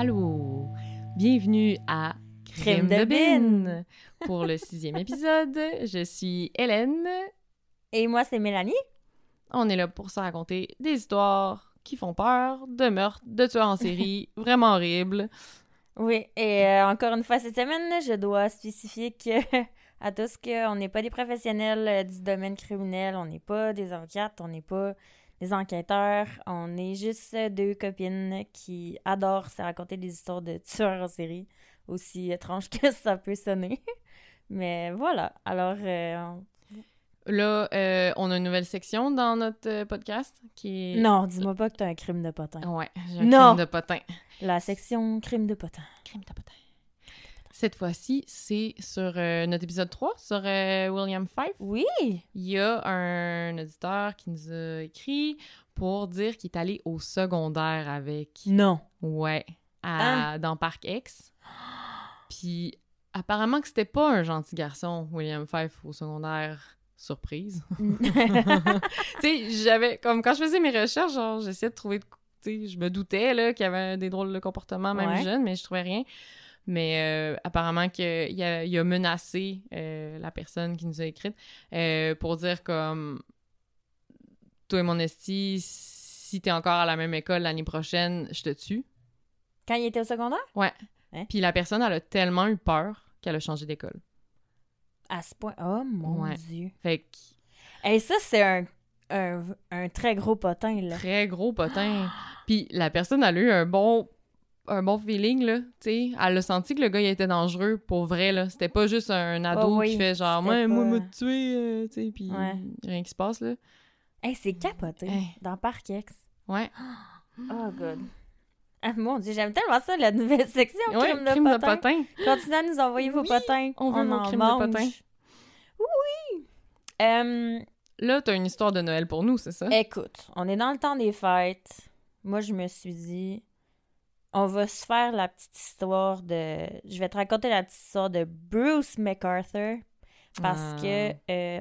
Allô! Bienvenue à Crime de Bine pour le 6e épisode. Je suis Hélène. Et moi, c'est Mélanie. On est là pour se raconter des histoires qui font peur, de meurtres, de tueurs en série, vraiment horribles. Oui, et encore une fois cette semaine, je dois spécifier à tous qu'on n'est pas des professionnels du domaine criminel, on n'est pas des avocats, on n'est pas des enquêteurs, on est juste deux copines qui adorent se raconter des histoires de tueurs en série, aussi étranges que ça peut sonner. Mais voilà, alors... Là, on a une nouvelle section dans notre podcast qui est... Non, dis-moi pas que t'as un crime de potin. Ouais, j'ai un crime de potin. La section crime de potin. Crime de potin. Cette fois-ci, c'est sur notre épisode 3, sur William Fife. Oui! Il y a un auditeur qui nous a écrit pour dire qu'il est allé au secondaire avec... Non! Ouais, dans Parc-Ex. Puis apparemment que c'était pas un gentil garçon, William Fife, au secondaire... Surprise. Tu sais, j'avais comme quand je faisais mes recherches, genre j'essayais de trouver, tu sais, je me doutais là qu'il y avait des drôles de comportements même jeune, mais je trouvais rien. Mais apparemment qu'il a menacé la personne qui nous a écrite pour dire comme toi et mon esti, si t'es encore à la même école l'année prochaine, je te tue. Quand il était au secondaire? Ouais. Hein? Puis la personne, elle a tellement eu peur qu'elle a changé d'école. À ce point... Oh, mon Dieu! Fait que... Hey, ça, c'est un très gros potin, là. Très gros potin. Puis la personne, elle a eu un bon feeling, là, tu sais. Elle a senti que le gars, il était dangereux, pour vrai, là. C'était pas juste un ado qui fait genre « Moi, m'a tué, tu sais, puis rien qui se passe, là. » Hey, c'est capoté, dans Parc-Ex. Ouais. Oh, God. Ah, mon Dieu, j'aime tellement ça, la nouvelle section crime de potin. Continuez à nous envoyer vos potins. On veut nos crimes de potins. Oui! Là, t'as une histoire de Noël pour nous, c'est ça? Écoute, on est dans le temps des fêtes. Moi, je me suis dit, on va se faire la petite histoire de... Je vais te raconter la petite histoire de Bruce McArthur. Parce que...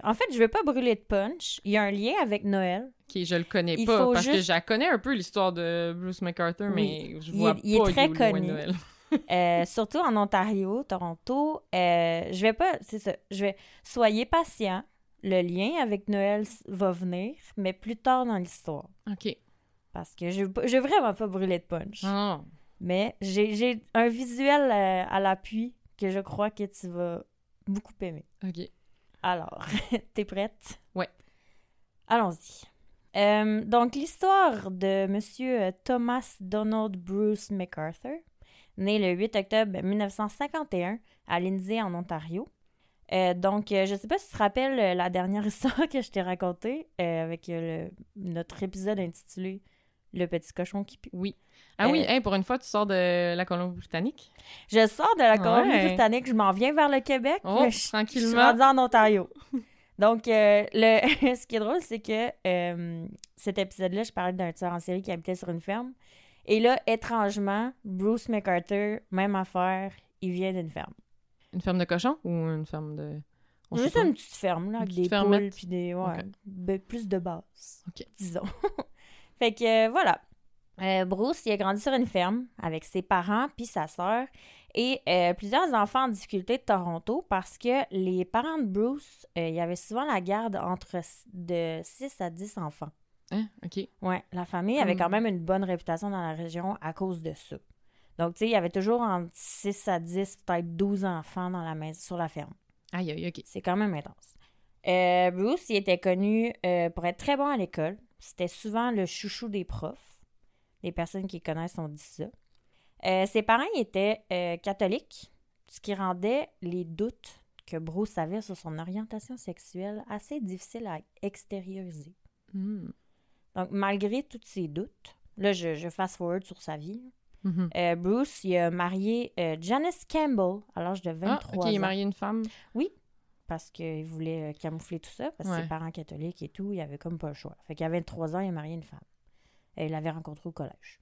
en fait, je veux pas brûler de punch. Il y a un lien avec Noël. Okay, je le connais pas, parce que je la connais un peu, l'histoire de Bruce McArthur, mais je vois pas très connu. Noël. Surtout en Ontario, Toronto. Je vais pas... C'est ça. Soyez patients. Le lien avec Noël va venir, mais plus tard dans l'histoire. OK. Parce que je veux vraiment pas brûler de punch. Ah. Mais j'ai un visuel à l'appui que je crois que tu vas beaucoup aimer. OK. Alors, t'es prête? Ouais. Allons-y. Donc, l'histoire de M. Thomas Donald Bruce McArthur, né le 8 octobre 1951 à Lindsay, en Ontario. Donc, je ne sais pas si tu te rappelles la dernière histoire que je t'ai racontée avec notre épisode intitulé « Le petit cochon qui pue ». Oui. Ah oui, hey, pour une fois, tu sors de la Colombie-Britannique. Je sors de la Colombie-Britannique, je m'en viens vers le Québec, mais je suis rendue en Ontario. Donc, ce qui est drôle, c'est que cet épisode-là, je parlais d'un tueur en série qui habitait sur une ferme. Et là, étrangement, Bruce McArthur, même affaire, il vient d'une ferme. Une ferme de cochons ou une ferme de... Juste une petite ferme, là, avec des poules puis des... Ouais, plus de base, disons. Fait que, voilà. Bruce, il a grandi sur une ferme avec ses parents puis sa sœur et plusieurs enfants en difficulté de Toronto parce que les parents de Bruce, il y avait souvent la garde entre de 6 à 10 enfants. Hein? OK. Ouais, la famille avait quand même une bonne réputation dans la région à cause de ça. Donc, tu sais, il y avait toujours entre 6 à 10, peut-être 12 enfants dans la maison, sur la ferme. Aïe, aïe, OK. C'est quand même intense. Bruce, il était connu pour être très bon à l'école. C'était souvent le chouchou des profs. Les personnes qui connaissent ont dit ça. Ses parents étaient catholiques, ce qui rendait les doutes que Bruce avait sur son orientation sexuelle assez difficiles à extérioriser. Mm. Donc, malgré tous ces doutes, là, je fast-forward sur sa vie, Bruce, il a marié Janice Campbell à l'âge de 23 ans. Ah, OK, il a marié une femme? Oui, parce qu'il voulait camoufler tout ça, parce que ses parents catholiques et tout, il avait comme pas le choix. Fait qu'à 23 ans, il a marié une femme. Il l'avait rencontré au collège.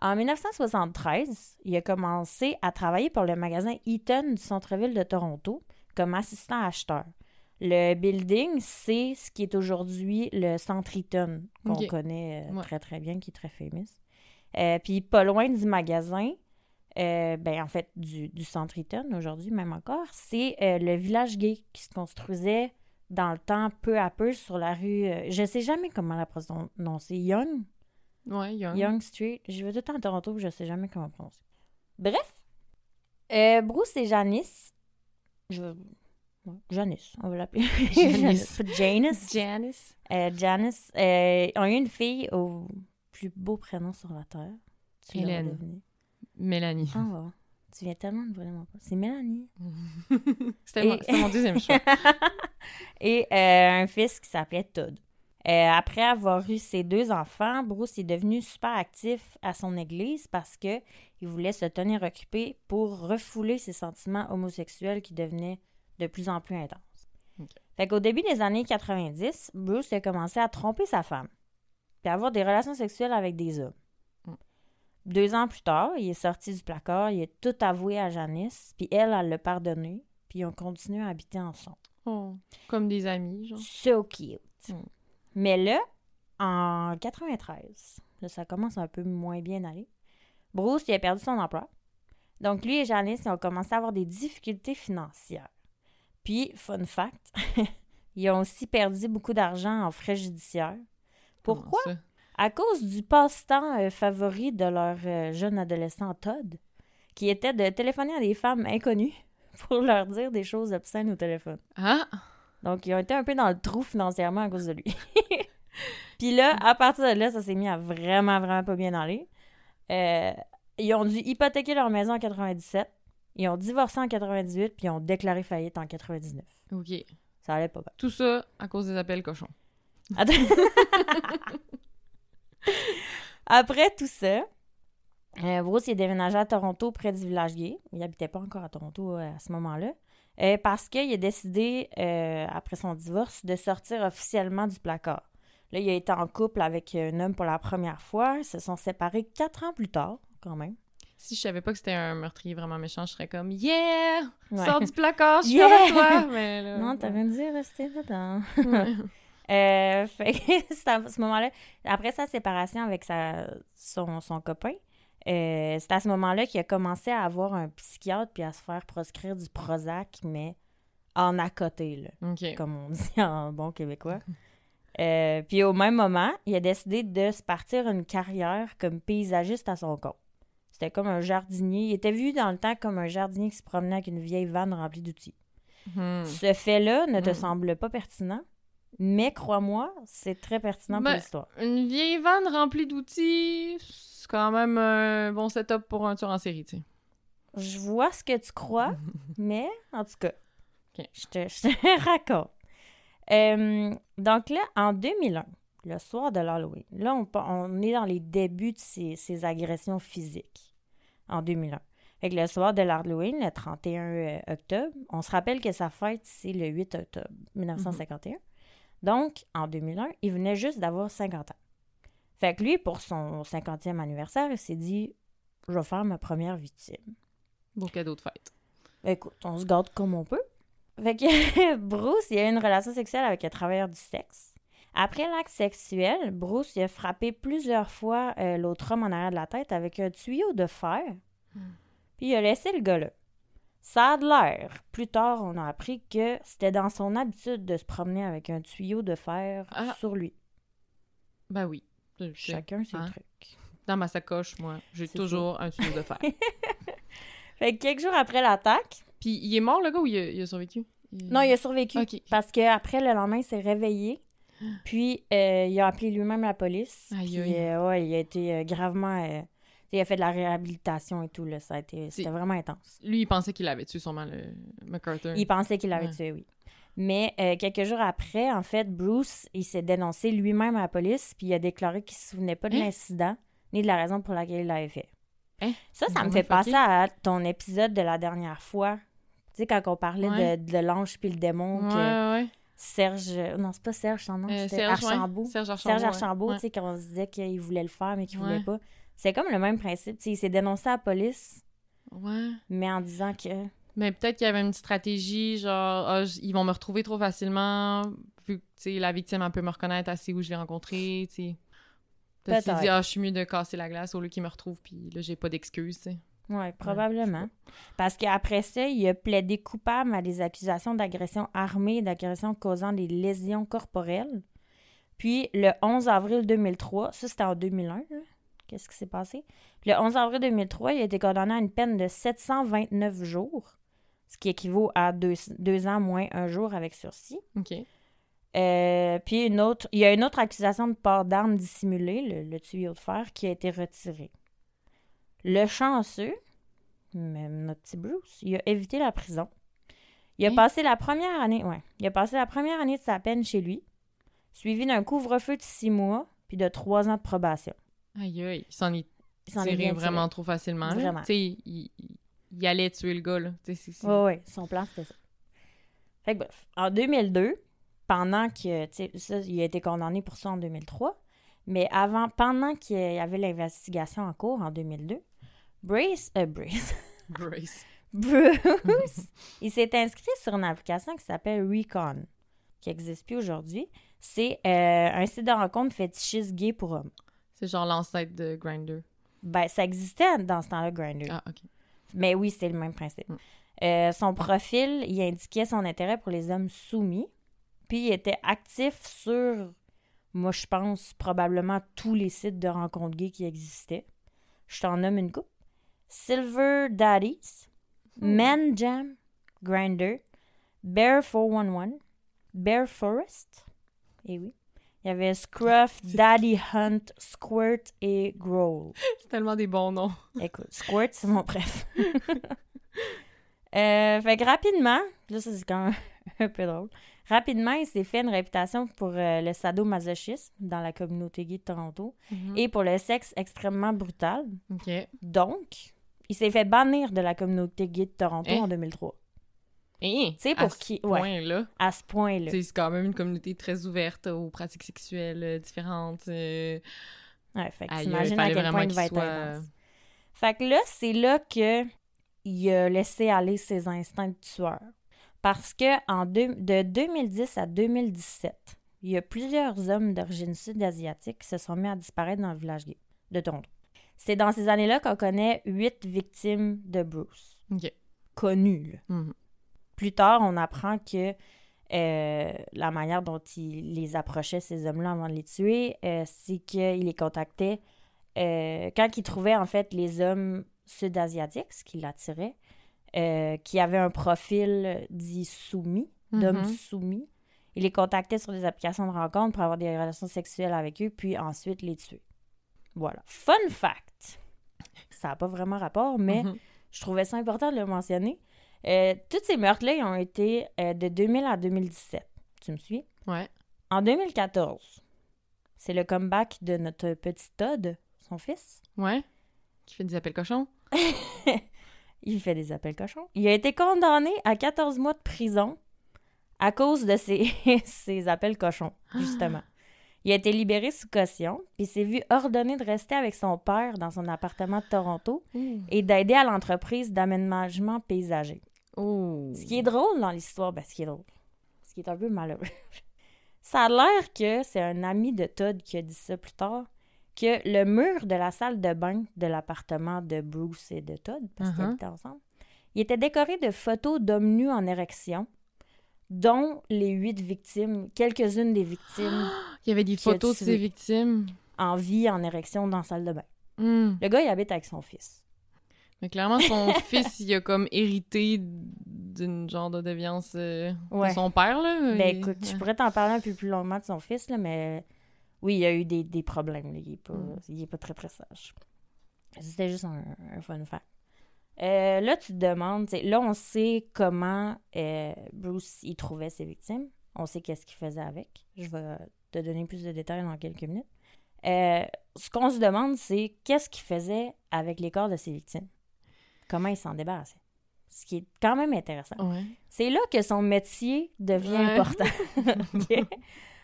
En 1973, il a commencé à travailler pour le magasin Eaton du centre-ville de Toronto comme assistant acheteur. Le building, c'est ce qui est aujourd'hui le centre Eaton, qu'on connaît très, très bien, qui est très fameux. Puis, pas loin du magasin, ben en fait, du centre Eaton aujourd'hui, même encore, c'est le village gay qui se construisait dans le temps, peu à peu, sur la rue... je sais jamais comment la prononcer. Yonge? Ouais, Yonge. Yonge Street. Je vais tout en Toronto, je sais jamais comment prononcer. Bref, Bruce et Janice... Janice, on va l'appeler. Janice. Janice ont eu une fille au plus beau prénom sur la Terre. Tu Hélène. Mélanie. Ah, oh, tu viens tellement de voler mon pote. C'est Mélanie. C'était mon deuxième choix. Et un fils qui s'appelait Todd. Après avoir eu ses deux enfants, Bruce est devenu super actif à son église parce qu'il voulait se tenir occupé pour refouler ses sentiments homosexuels qui devenaient de plus en plus intenses. Okay. Fait qu'au début des années 90, Bruce a commencé à tromper sa femme puis à avoir des relations sexuelles avec des hommes. 2 ans plus tard, il est sorti du placard, il a tout avoué à Janice, puis elle l'a pardonné, puis ils ont continué à habiter ensemble. Oh, comme des amis, genre. So cute. Mm. Mais là, en 93, là, ça commence un peu moins bien aller, Bruce, il a perdu son emploi. Donc, lui et Janice, ils ont commencé à avoir des difficultés financières. Puis, fun fact, ils ont aussi perdu beaucoup d'argent en frais judiciaires. Pourquoi? À cause du passe-temps favori de leur jeune adolescent Todd, qui était de téléphoner à des femmes inconnues pour leur dire des choses obscènes au téléphone. Ah! Donc, ils ont été un peu dans le trou financièrement à cause de lui. Puis là, à partir de là, ça s'est mis à vraiment, vraiment pas bien aller. Ils ont dû hypothéquer leur maison en 97, ils ont divorcé en 98, puis ils ont déclaré faillite en 99. OK. Ça allait pas mal. Tout ça à cause des appels cochons. Attends... Après tout ça, Bruce est déménagé à Toronto près du village gay. Il n'habitait pas encore à Toronto à ce moment-là. Parce qu'il a décidé, après son divorce, de sortir officiellement du placard. Là, il a été en couple avec un homme pour la première fois. Ils se sont séparés 4 ans plus tard, quand même. Si je savais pas que c'était un meurtrier vraiment méchant, je serais comme « Yeah! Ouais. Sors du placard, je suis avec toi! » Mais là, non, t'as rien dit, rester dedans. Ouais. Fait que c'est à ce moment-là, après sa séparation avec son copain, c'est à ce moment-là qu'il a commencé à avoir un psychiatre puis à se faire proscrire du Prozac, mais en à côté, là, okay, comme on dit en bon québécois. Puis au même moment, il a décidé de se partir une carrière comme paysagiste à son compte. C'était comme un jardinier. Il était vu dans le temps comme un jardinier qui se promenait avec une vieille vanne remplie d'outils. Mmh. Ce fait-là ne te semble pas pertinent? Mais crois-moi, c'est très pertinent pour l'histoire. Une vieille vanne remplie d'outils, c'est quand même un bon setup pour un tueur en série, tu sais. Je vois ce que tu crois, mais en tout cas, okay, je te raconte. Donc là, en 2001, le soir de l'Halloween, là, on est dans les débuts de ces agressions physiques, en 2001. Fait que le soir de l'Halloween, le 31 octobre, on se rappelle que sa fête, c'est le 8 octobre 1951. Mm-hmm. Donc, en 2001, il venait juste d'avoir 50 ans. Fait que lui, pour son 50e anniversaire, il s'est dit « Je vais faire ma première victime. » Beau cadeau de fête. Écoute, on se garde comme on peut. Fait que Bruce, il a eu une relation sexuelle avec un travailleur du sexe. Après l'acte sexuel, Bruce, il a frappé plusieurs fois l'autre homme en arrière de la tête avec un tuyau de fer. Puis il a laissé le gars là. Ça a de l'air. Plus tard, on a appris que c'était dans son habitude de se promener avec un tuyau de fer sur lui. Ben oui. Chacun ses trucs. Dans ma sacoche, moi, j'ai toujours un tuyau de fer. Fait que quelques jours après l'attaque... Puis il est mort, le gars, ou il a survécu? Non, il a survécu. Okay. Parce qu'après, le lendemain, il s'est réveillé. Puis il a appelé lui-même la police. Aïe, puis il a été gravement... il a fait de la réhabilitation et tout, là, ça a été... C'était vraiment intense. Lui, il pensait qu'il l'avait tué, sûrement, le McArthur. Il pensait qu'il l'avait tué, oui. Mais quelques jours après, en fait, Bruce, il s'est dénoncé lui-même à la police, puis il a déclaré qu'il ne se souvenait pas de l'incident, ni de la raison pour laquelle il l'avait fait. Ça me fait passer à ton épisode de la dernière fois. Tu sais, quand on parlait de l'ange puis le démon, que Serge... Non, c'est pas Serge, son nom, c'était Archambault. Serge Archambault, tu sais, quand on se disait qu'il voulait le faire, mais qu'il ne voulait pas. C'est comme le même principe. T'sais, il s'est dénoncé à la police, mais en disant que... Mais peut-être qu'il y avait une stratégie, genre ils vont me retrouver trop facilement, vu que la victime, elle peut me reconnaître assez où je l'ai rencontrée. Peut-être qu'il s'est dit, je suis mieux de casser la glace au lieu qu'il me retrouve, puis là, j'ai pas d'excuses. Oui, probablement. Parce qu'après ça, il a plaidé coupable à des accusations d'agression armée et d'agression causant des lésions corporelles. Puis, le 11 avril 2003, ça c'était en 2001, là. Qu'est-ce qui s'est passé? Le 11 avril 2003, il a été condamné à une peine de 729 jours, ce qui équivaut à 2 ans moins 1 jour avec sursis. OK. Puis, il y a une autre accusation de port d'armes dissimulée, le tuyau de fer, qui a été retirée. Le chanceux, même notre petit Bruce, il a évité la prison. Il a passé la première année, il a passé la première année de sa peine chez lui, suivi d'un couvre-feu de 6 mois puis de 3 ans de probation. Aïe, aïe, il s'en est tiré vraiment trop facilement. Vraiment. Tu sais, il allait tuer le gars, là. Son plan, c'était ça. Fait que bref, en 2002, pendant que, tu sais, ça, il a été condamné pour ça en 2003, mais pendant qu'il y avait l'investigation en cours en 2002, Bruce, il s'est inscrit sur une application qui s'appelle Recon, qui n'existe plus aujourd'hui. C'est un site de rencontre fétichiste gay pour hommes. C'est genre l'ancêtre de Grindr. Ben, ça existait dans ce temps-là, Grindr. Ah, OK. Mais oui, c'est le même principe. Son profil, il indiquait son intérêt pour les hommes soumis, puis il était actif sur, moi, je pense, probablement tous les sites de rencontres gays qui existaient. Je t'en nomme une coupe. Silver Daddies, Men Jam, Grindr, Bear 411, Bear Forest, et oui. Il y avait Scruff, Daddy Hunt, Squirt et Growl. C'est tellement des bons noms. Écoute, Squirt, c'est mon préf. Fait que rapidement, là, ça c'est quand même un peu drôle. Rapidement, il s'est fait une réputation pour le sadomasochisme dans la communauté gay de Toronto et pour le sexe extrêmement brutal. OK. Donc, il s'est fait bannir de la communauté gay de Toronto en 2003. Tu sais, pour qui? À ce point-là. C'est quand même une communauté très ouverte aux pratiques sexuelles différentes. Fait que t'imagines à quel point il va être intense. Fait que là, c'est là qu'il a laissé aller ses instincts de tueur. Parce que de 2010 à 2017, il y a plusieurs hommes d'origine sud-asiatique qui se sont mis à disparaître dans le village gay de Toronto. C'est dans ces années-là qu'on connaît 8 victimes de Bruce. OK. Connues, là. Mm-hmm. Plus tard, on apprend que la manière dont il les approchait, ces hommes-là, avant de les tuer, c'est qu'il les contactait quand il trouvait, en fait, les hommes sud-asiatiques, ce qui l'attirait, qui avaient un profil dit soumis, d'hommes soumis. Il les contactait sur des applications de rencontre pour avoir des relations sexuelles avec eux, puis ensuite les tuer. Voilà. Fun fact! Ça n'a pas vraiment rapport, mais je trouvais ça important de le mentionner. Tous ces meurtres-là, ils ont été de 2000 à 2017. Tu me suis? Ouais. En 2014, c'est le comeback de notre petit Todd, son fils. Ouais. Qui fait des appels cochons. Il fait des appels cochons. Il a été condamné à 14 mois de prison à cause de ses appels cochons, justement. Il a été libéré sous caution, puis s'est vu ordonné de rester avec son père dans son appartement de Toronto et d'aider à l'entreprise d'aménagement paysager. Ooh. Ce qui est drôle dans l'histoire, ben ce qui est drôle, ce qui est un peu malheureux. Ça a l'air que c'est un ami de Todd qui a dit ça plus tard, que le mur de la salle de bain de l'appartement de Bruce et de Todd, parce qu'ils habitaient ensemble, il était décoré de photos d'hommes nus en érection, dont les 8 victimes, quelques-unes des victimes. Il y avait des photos de ces victimes. En vie, en érection, dans la salle de bain. Mm. Le gars, il habite avec son fils. Mais clairement, son fils, il a comme hérité d'une genre de déviance de son père, là. Ben écoute, je pourrais t'en parler un peu plus longuement de son fils, là, mais oui, il y a eu des problèmes. Là. Il est pas très, très sage. C'était juste un fun fact. Là, tu te demandes, là, on sait comment Bruce, il trouvait ses victimes. On sait qu'est-ce qu'il faisait avec. Je vais te donner plus de détails dans quelques minutes. Ce qu'on se demande, c'est qu'est-ce qu'il faisait avec les corps de ses victimes? Comment il s'en débarrassait? Ce qui est quand même intéressant. Ouais. C'est là que son métier devient important. Okay?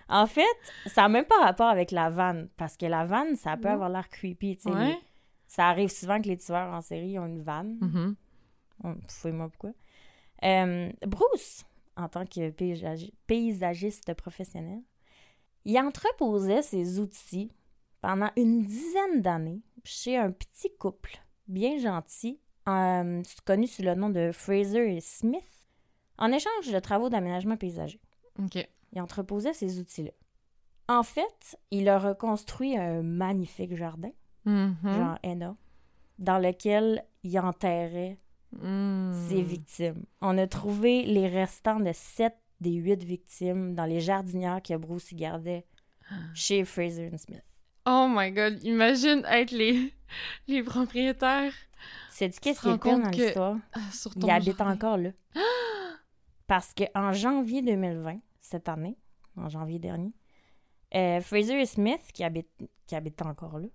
En fait, ça n'a même pas rapport avec la vanne, parce que la vanne, ça peut avoir l'air creepy, tu sais, mais ça arrive souvent que les tueurs en série ont une vanne. Fouille-moi pourquoi. Bruce, en tant que paysagiste professionnel, il entreposait ses outils pendant 10 années chez un petit couple bien gentil connu sous le nom de Fraser Smith, en échange de travaux d'aménagement paysager. OK. Il entreposait ces outils-là. En fait, il a reconstruit un magnifique jardin, genre énorme, dans lequel il enterrait ses victimes. On a trouvé les restants de 7 des 8 victimes dans les jardinières que Bruce gardait chez Fraser Smith. Oh my God, imagine être les propriétaires. Sais-tu qu'est-ce qui est pire dans l'histoire? Il habite encore là. Parce qu'en janvier 2020, cette année, en janvier dernier, Fraser Smith, qui habite encore là,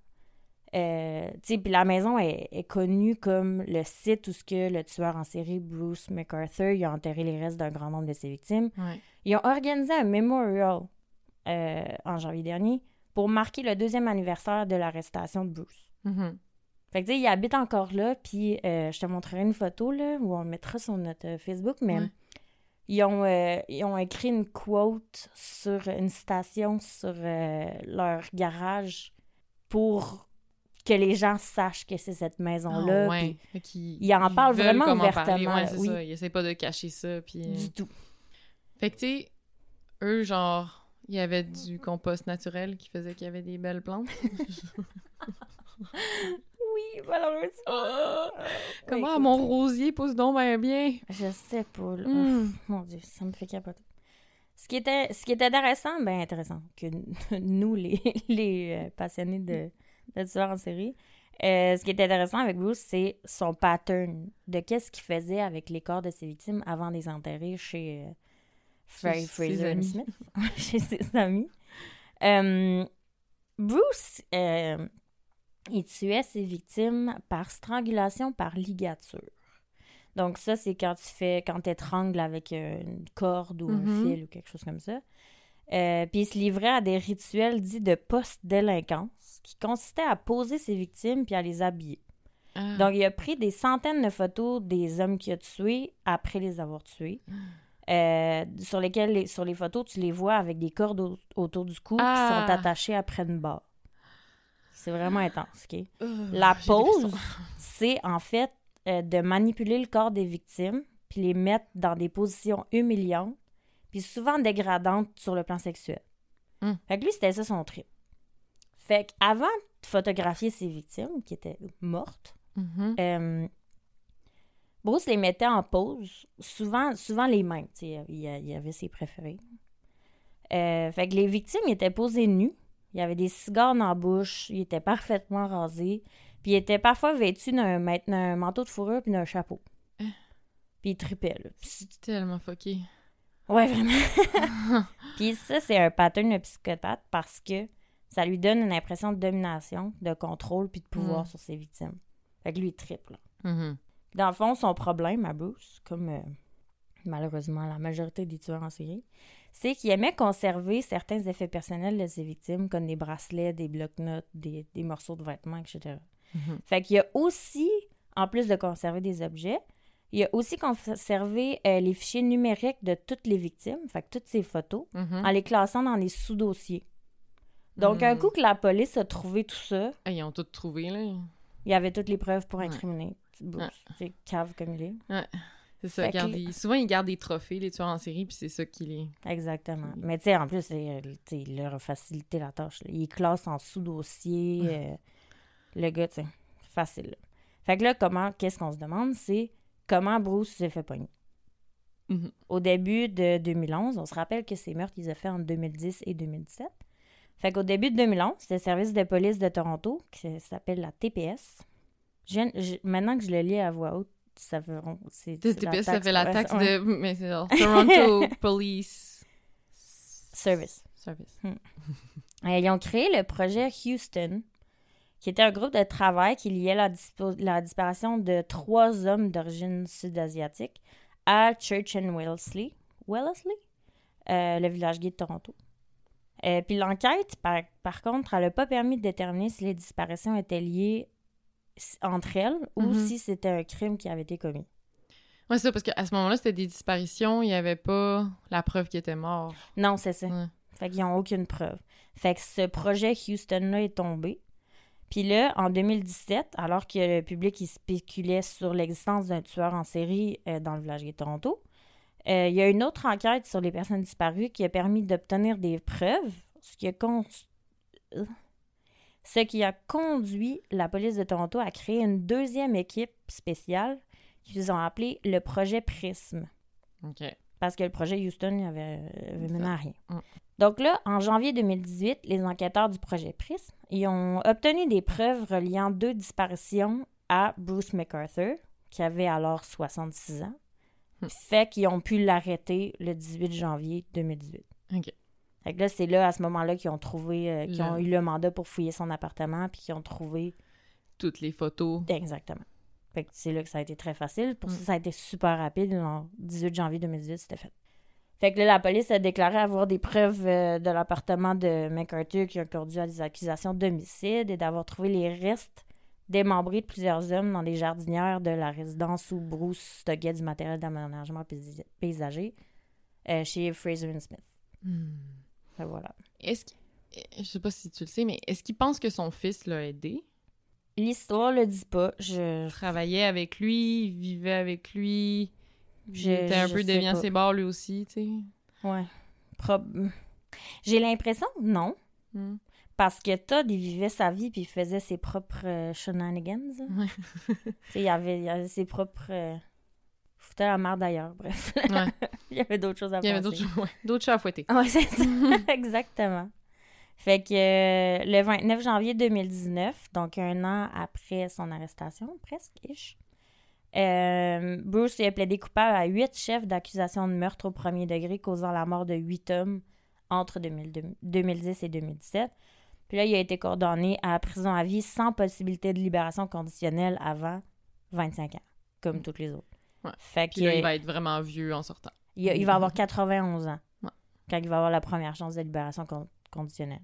puis la maison est connue comme le site où ce que le tueur en série Bruce McArthur il a enterré les restes d'un grand nombre de ses victimes. Ouais. Ils ont organisé un memorial en janvier dernier pour marquer le 2e anniversaire de l'arrestation de Bruce. Mm-hmm. Fait que tu sais, il habite encore là, puis je te montrerai une photo là, où on mettra sur notre Facebook, mais ils ont écrit une quote sur une citation sur leur garage pour que les gens sachent que c'est cette maison-là. Oh, ouais. Ils en parlent vraiment ouvertement. Ouais, c'est ça. Ils essaient pas de cacher ça. Puis... du tout. Fait que, tu sais, eux, genre, il y avait du compost naturel qui faisait qu'il y avait des belles plantes. Oui, malheureusement. Oh! Comment écoute, mon rosier pousse donc bien? Je sais pas. Là. Mon Dieu, ça me fait capoter. Ce qui était intéressant, que nous, les passionnés de tueurs en série, ce qui est intéressant avec Bruce, c'est son pattern de qu'est-ce qu'il faisait avec les corps de ses victimes avant de les enterrer chez Fraser Smith, chez ses amis. Bruce, il tuait ses victimes par strangulation, par ligature. Donc ça, c'est quand t'étrangles avec une corde ou un fil ou quelque chose comme ça. Puis il se livrait à des rituels dits de post-délinquance qui consistaient à poser ses victimes puis à les habiller. Ah. Donc il a pris des centaines de photos des hommes qu'il a tués après les avoir tués. Sur les photos, tu les vois avec des cordes autour du cou qui sont attachées après une barre. C'est vraiment intense, OK? La pose, c'est en fait de manipuler le corps des victimes puis les mettre dans des positions humiliantes puis souvent dégradante sur le plan sexuel. Fait que lui, c'était ça son trip. Fait qu'avant de photographier ses victimes, qui étaient mortes, Bruce les mettait en pause, souvent les mêmes. T'sais, il y avait ses préférés. Fait que les victimes étaient posées nues, il y avait des cigares dans la bouche, ils étaient parfaitement rasés, puis ils étaient parfois vêtus d'un manteau de fourrure puis d'un chapeau. Puis ils tripaient, là. C'est tellement fucké. Ouais, vraiment. Puis ça, c'est un pattern de psychopathe parce que ça lui donne une impression de domination, de contrôle puis de pouvoir sur ses victimes. Fait que lui, il triple. Dans le fond, son problème à Bruce, comme malheureusement la majorité des tueurs en série, c'est qu'il aimait conserver certains effets personnels de ses victimes, comme des bracelets, des blocs-notes, des morceaux de vêtements, etc. Fait qu'il y a aussi, en plus de conserver des objets, il a aussi conservé les fichiers numériques de toutes les victimes, fait que toutes ces photos, en les classant dans des sous-dossiers. Donc, un coup que la police a trouvé tout ça... Ils ont tout trouvé, là. Il y avait toutes les preuves pour incriminer. Ouais. C'est cave comme il est. Ouais. C'est ça. Souvent, ils gardent des trophées, les tueurs en série, puis c'est ça qu'il est... Exactement. Mais tu sais, en plus, il leur a facilité la tâche. Ils classent en sous-dossier. Le gars, tu sais, facile. Là. Fait que là, qu'est-ce qu'on se demande, c'est... Comment Bruce s'est fait pogner? Au début de 2011, on se rappelle que ces meurtres, ils ont fait en 2010 et 2017. Fait qu'au début de 2011, c'est le service de police de Toronto, qui s'appelle la TPS. Maintenant que je le lis à voix haute, ça fait... La TPS, ça fait la taxe de... Mais c'est genre Toronto Police... Service. Ils ont créé le projet Houston, qui était un groupe de travail qui liait la disparition de 3 hommes d'origine sud-asiatique à Church and Wellesley, le village gay de Toronto. Puis l'enquête, par contre, elle n'a pas permis de déterminer si les disparitions étaient liées entre elles ou si c'était un crime qui avait été commis. Oui, c'est ça, parce qu'à ce moment-là, c'était des disparitions, il n'y avait pas la preuve qu'il était mort. Non, c'est ça. Ouais. Fait qu'ils n'ont aucune preuve. Fait que ce projet Houston-là est tombé. Puis là, en 2017, alors que le public il spéculait sur l'existence d'un tueur en série dans le village de Toronto, il y a une autre enquête sur les personnes disparues qui a permis d'obtenir des preuves, ce qui a conduit la police de Toronto à créer une deuxième équipe spéciale qu'ils ont appelée le projet PRISM. OK. Parce que le projet Houston n'avait mené à rien. Mm. Donc là, en janvier 2018, les enquêteurs du projet PRISM, ils ont obtenu des preuves reliant deux disparitions à Bruce McArthur, qui avait alors 66 ans. Fait qu'ils ont pu l'arrêter le 18 janvier 2018. OK. Fait que là, c'est là, à ce moment-là, qu'ils ont trouvé, qu'ils ont eu le mandat pour fouiller son appartement, puis qu'ils ont trouvé... toutes les photos. Exactement. Fait que c'est là que ça a été très facile. Pour ça, ça a été super rapide. Le 18 janvier 2018, c'était fait. Fait que là, la police a déclaré avoir des preuves de l'appartement de McArthur qui ont conduit à des accusations d'homicide et d'avoir trouvé les restes démembrés de plusieurs hommes dans les jardinières de la résidence où Bruce stockait du matériel d'aménagement paysager chez Fraser Smith. Et voilà. Je sais pas si tu le sais, mais est-ce qu'il pense que son fils l'a aidé? L'histoire le dit pas. Je travaillais avec lui, vivais avec lui. J'étais un peu devient ses bords lui aussi, tu sais. Ouais. J'ai l'impression que non. Mm. Parce que Todd, il vivait sa vie puis il faisait ses propres shenanigans. Ouais. il avait ses propres... foutait la merde d'ailleurs, bref. Ouais. Il y avait d'autres choses à penser. Il y avait d'autres choses à fouetter. Ouais, c'est ça. Exactement. Fait que le 29 janvier 2019, donc un an après son arrestation, presque-ish, Bruce a plaidé coupable à 8 chefs d'accusation de meurtre au premier degré causant la mort de 8 hommes entre 2010 et 2017. Puis là, il a été condamné à prison à vie sans possibilité de libération conditionnelle avant 25 ans, comme toutes les autres. Ouais. Fait que, là, il va être vraiment vieux en sortant. Il va avoir 91 ans quand il va avoir la première chance de libération conditionnelle.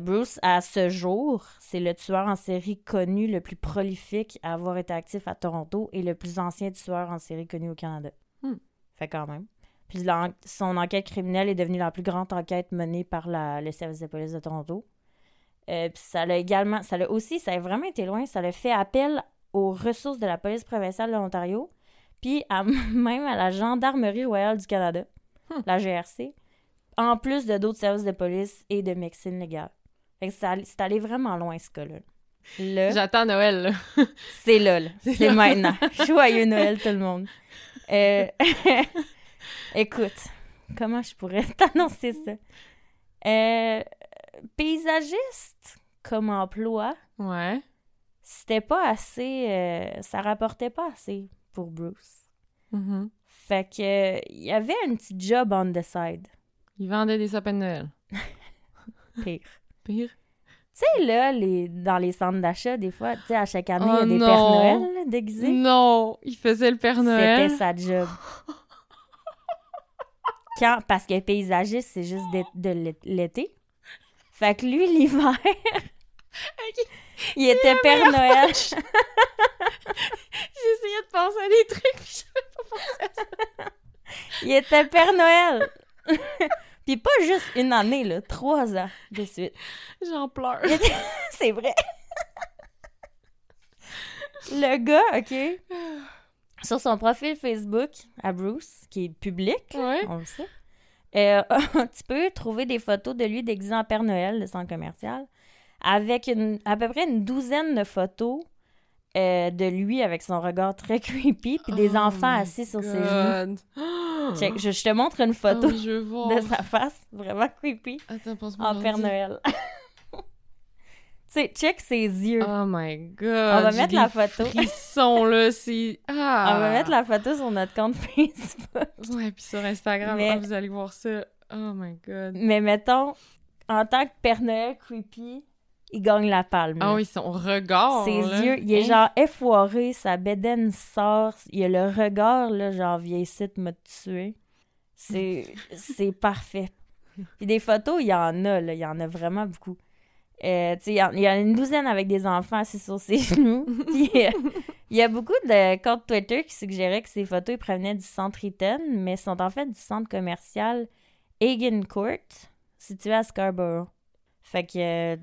Bruce, à ce jour, c'est le tueur en série connu le plus prolifique à avoir été actif à Toronto et le plus ancien tueur en série connu au Canada. Fait quand même. Puis son enquête criminelle est devenue la plus grande enquête menée par le service de police de Toronto. Puis ça a vraiment été loin, ça a fait appel aux ressources de la police provinciale de l'Ontario, puis même à la Gendarmerie royale du Canada, la GRC, en plus de d'autres services de police et de médecine légale. Fait que c'est allé vraiment loin, ce cas-là. J'attends Noël, là. C'est là, là. C'est maintenant. Joyeux Noël, tout le monde. Écoute, comment je pourrais t'annoncer ça? Paysagiste comme emploi, ouais. C'était pas assez... ça rapportait pas assez pour Bruce. Mm-hmm. Fait que il y avait un petit job on the side. Il vendait des sapins de Noël. Pire. Tu sais, là, dans les centres d'achat, des fois, tu sais, à chaque année, il y a des Pères Noël là, déguisés. Non, il faisait le Père Noël. C'était sa job. Parce que paysagiste, c'est juste de l'été. Fait que lui, l'hiver, il était Père Noël. J'essayais de penser à des trucs, je savais pas penser à ça. Il était Père Noël. Puis pas juste une année, là, 3 ans de suite. J'en pleure. C'est vrai. Le gars, OK, sur son profil Facebook à Bruce, qui est public, ouais. On le sait, tu peux trouver des photos de lui déguisé en Père Noël, le centre commercial, avec à peu près une douzaine de photos de lui avec son regard très creepy, puis des enfants assis sur ses genoux. Check, je te montre une photo de sa face, vraiment creepy, en Père Noël. Tu sais, check ses yeux. Oh my God! On va mettre la photo. Frissons, là, c'est... Ah. On va mettre la photo sur notre compte Facebook. Ouais, puis sur Instagram, vous allez voir ça. Oh my God! Mais mettons, en tant que Père Noël creepy... Il gagne la palme. Ah oui, son regard. Ses yeux, il est genre effoiré, sa bédaine sort. Il a le regard, là, genre vieillissite m'a tué. C'est parfait. Puis des photos, il y en a, là. Il y en a vraiment beaucoup. Tu sais, il y en a une douzaine avec des enfants assis sur ses genoux. Puis il y a beaucoup de comptes Twitter qui suggéraient que ces photos ils provenaient du centre Eaton, mais sont en fait du centre commercial Egan Court, situé à Scarborough. Fait que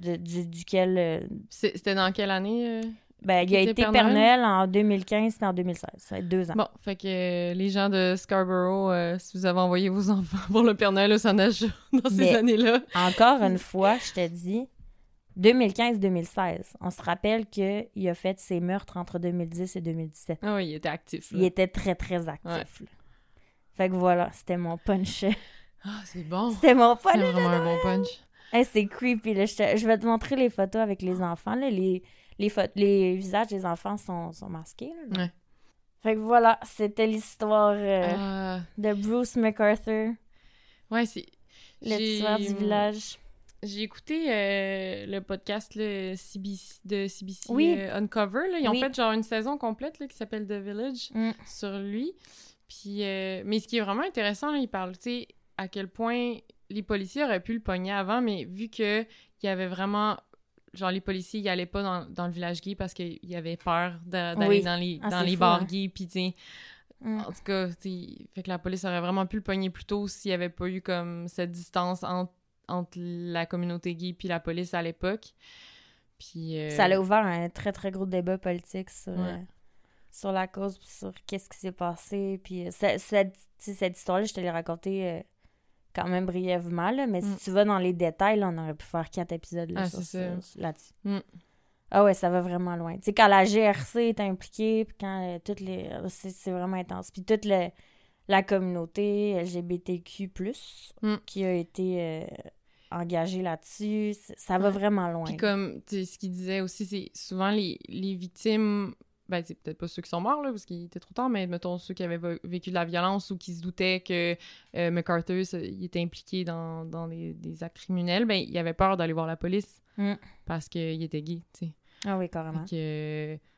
duquel... C'était dans quelle année? Ben, il a été Père Noël en 2015 et en 2016. Ça fait 2 ans. Bon, fait que les gens de Scarborough, si vous avez envoyé vos enfants pour le Père Noël au Saint-Nature dans ces années-là... Encore une fois, je te dis, 2015-2016. On se rappelle qu'il a fait ses meurtres entre 2010 et 2017. Ah oui, il était actif. Là. Il était très, très actif. Ouais. Fait que voilà, c'était mon punch. Ah, oh, c'est bon! C'était mon punch! C'est vraiment un bon punch. Hey, c'est creepy, là. Je vais te montrer les photos avec les enfants, là. Les visages des enfants sont masqués, là. Ouais. Fait que voilà, c'était l'histoire de Bruce McArthur. Ouais, c'est... Le tueur du village. J'ai écouté le podcast là, CBC oui. Uncover, là. Ils ont fait genre une saison complète là, qui s'appelle The Village sur lui. Puis, mais ce qui est vraiment intéressant, là, il parle, tu sais, à quel point les policiers auraient pu le pogner avant, mais vu qu'il y avait vraiment... Genre, les policiers, ils allaient pas dans le village gay parce qu'ils avaient peurs d'aller dans les bars gays. Puis, tu sais, en tout cas, fait que la police aurait vraiment pu le pogner plus tôt s'il n'y avait pas eu comme cette distance entre la communauté gay puis la police à l'époque. Puis... Ça a ouvert un très, très gros débat politique sur la cause, sur qu'est-ce qui s'est passé. Puis cette histoire-là, je te l'ai racontée quand même brièvement, là, mais si tu vas dans les détails, là, on aurait pu faire 4 épisodes là, là-dessus. Ah ouais, ça va vraiment loin. Tu sais, quand la GRC est impliquée, puis quand c'est vraiment intense. Puis toute la communauté LGBTQ+, qui a été engagée là-dessus, ça va vraiment loin. Puis comme, tu sais, ce qu'il disait aussi, c'est souvent les victimes... Ben, c'est peut-être pas ceux qui sont morts, là, parce qu'il était trop tard, mais mettons ceux qui avaient vécu de la violence ou qui se doutaient que McArthur il était impliqué dans des actes criminels, ben, il avait peur d'aller voir la police parce qu'il était gay, tu sais. Ah oui, carrément.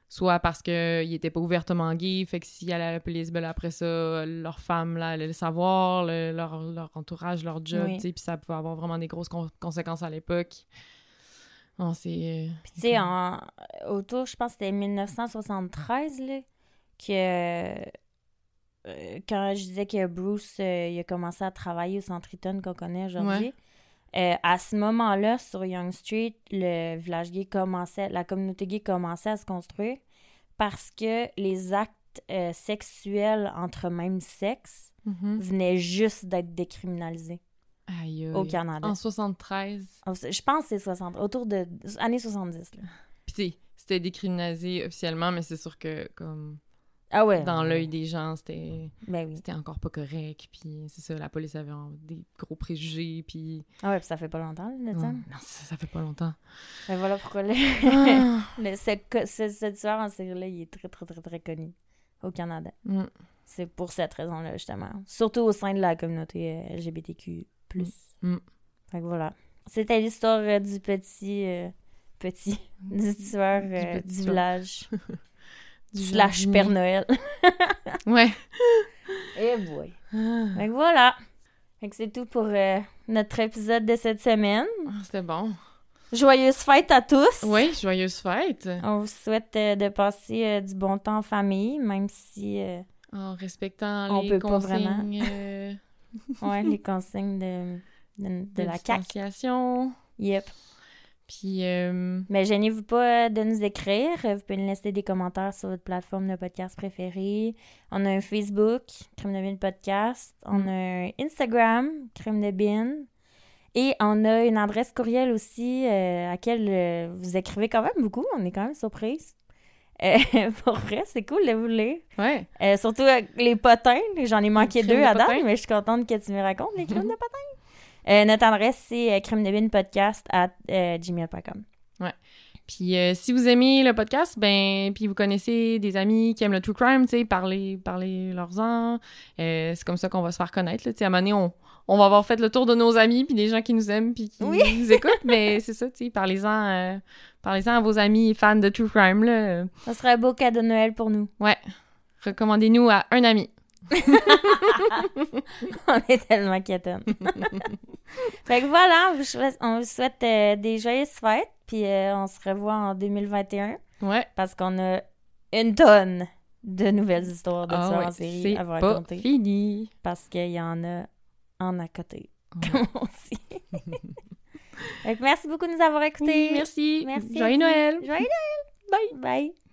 Soit parce qu'il était pas ouvertement gay, fait que s'il allait à la police, ben là, après ça, leur femme, là, allait le savoir, leur entourage, leur job, tu sais, puis ça pouvait avoir vraiment des grosses conséquences à l'époque. On s'est... Puis tu sais, autour, je pense que c'était 1973, là, quand je disais que Bruce, il a commencé à travailler au Centre Eaton qu'on connaît aujourd'hui, à ce moment-là, sur Yonge Street, le village gay la communauté gay commençait à se construire parce que les actes sexuels entre même sexe venaient juste d'être décriminalisés. Aïe, au Canada. En 73. Je pense que c'est autour de années 70. Là. Puis tu sais, c'était décriminalisé officiellement, mais c'est sûr que comme dans l'œil des gens, c'était c'était encore pas correct. Puis c'est ça, la police avait des gros préjugés. Puis... Ah ouais, puis ça fait pas longtemps, là, tu sais. Non, ça fait pas longtemps. Mais voilà pourquoi ce tueur en série-là, il est très, très, très, très connu au Canada. C'est pour cette raison-là, justement. Surtout au sein de la communauté LGBTQ+. Fait que voilà. C'était l'histoire du petit tueur du village. Du slash Jardinier. Père Noël. Ouais. Eh boy. Fait que voilà. Fait que c'est tout pour notre épisode de cette semaine. C'était bon. Joyeuse fête à tous! Oui, joyeuse fête! On vous souhaite de passer du bon temps en famille, même si... en respectant les consignes... Ouais, les consignes de la CAQ. Yep. Puis... Mais gênez-vous pas de nous écrire. Vous pouvez nous laisser des commentaires sur votre plateforme de podcast préférée. On a un Facebook, crimedebinepodcast. On a un Instagram, crimedebin. Et on a une adresse courriel aussi à laquelle vous écrivez quand même beaucoup. On est quand même surprise. Pour vrai, c'est cool de vous lire. Ouais. Surtout les potins. J'en ai manqué 2 à date, mais je suis contente que tu me racontes les crimes de potins. Notre adresse, c'est crimedebinepodcast@gmail.com. Ouais. Puis si vous aimez le podcast, ben, puis vous connaissez des amis qui aiment le true crime, tu sais, parlez-leur-en. C'est comme ça qu'on va se faire connaître, là. Tu sais, à un moment donné, on va avoir fait le tour de nos amis, puis des gens qui nous aiment, puis qui nous écoutent, mais c'est ça, tu sais, parlez-en à vos amis fans de true crime, là. Ça serait un beau cadeau de Noël pour nous. Ouais. Recommandez-nous à un ami. On est tellement quétaines. Fait que voilà, on vous souhaite des joyeuses fêtes, puis on se revoit en 2021. Ouais. Parce qu'on a une tonne de nouvelles histoires de tueurs en série à vous raconter. C'est pas fini. Parce qu'il y en a en à côté, comme on dit. Merci beaucoup de nous avoir écoutés. Merci. Merci. Joyeux Noël. Joyeux Noël. Bye. Bye.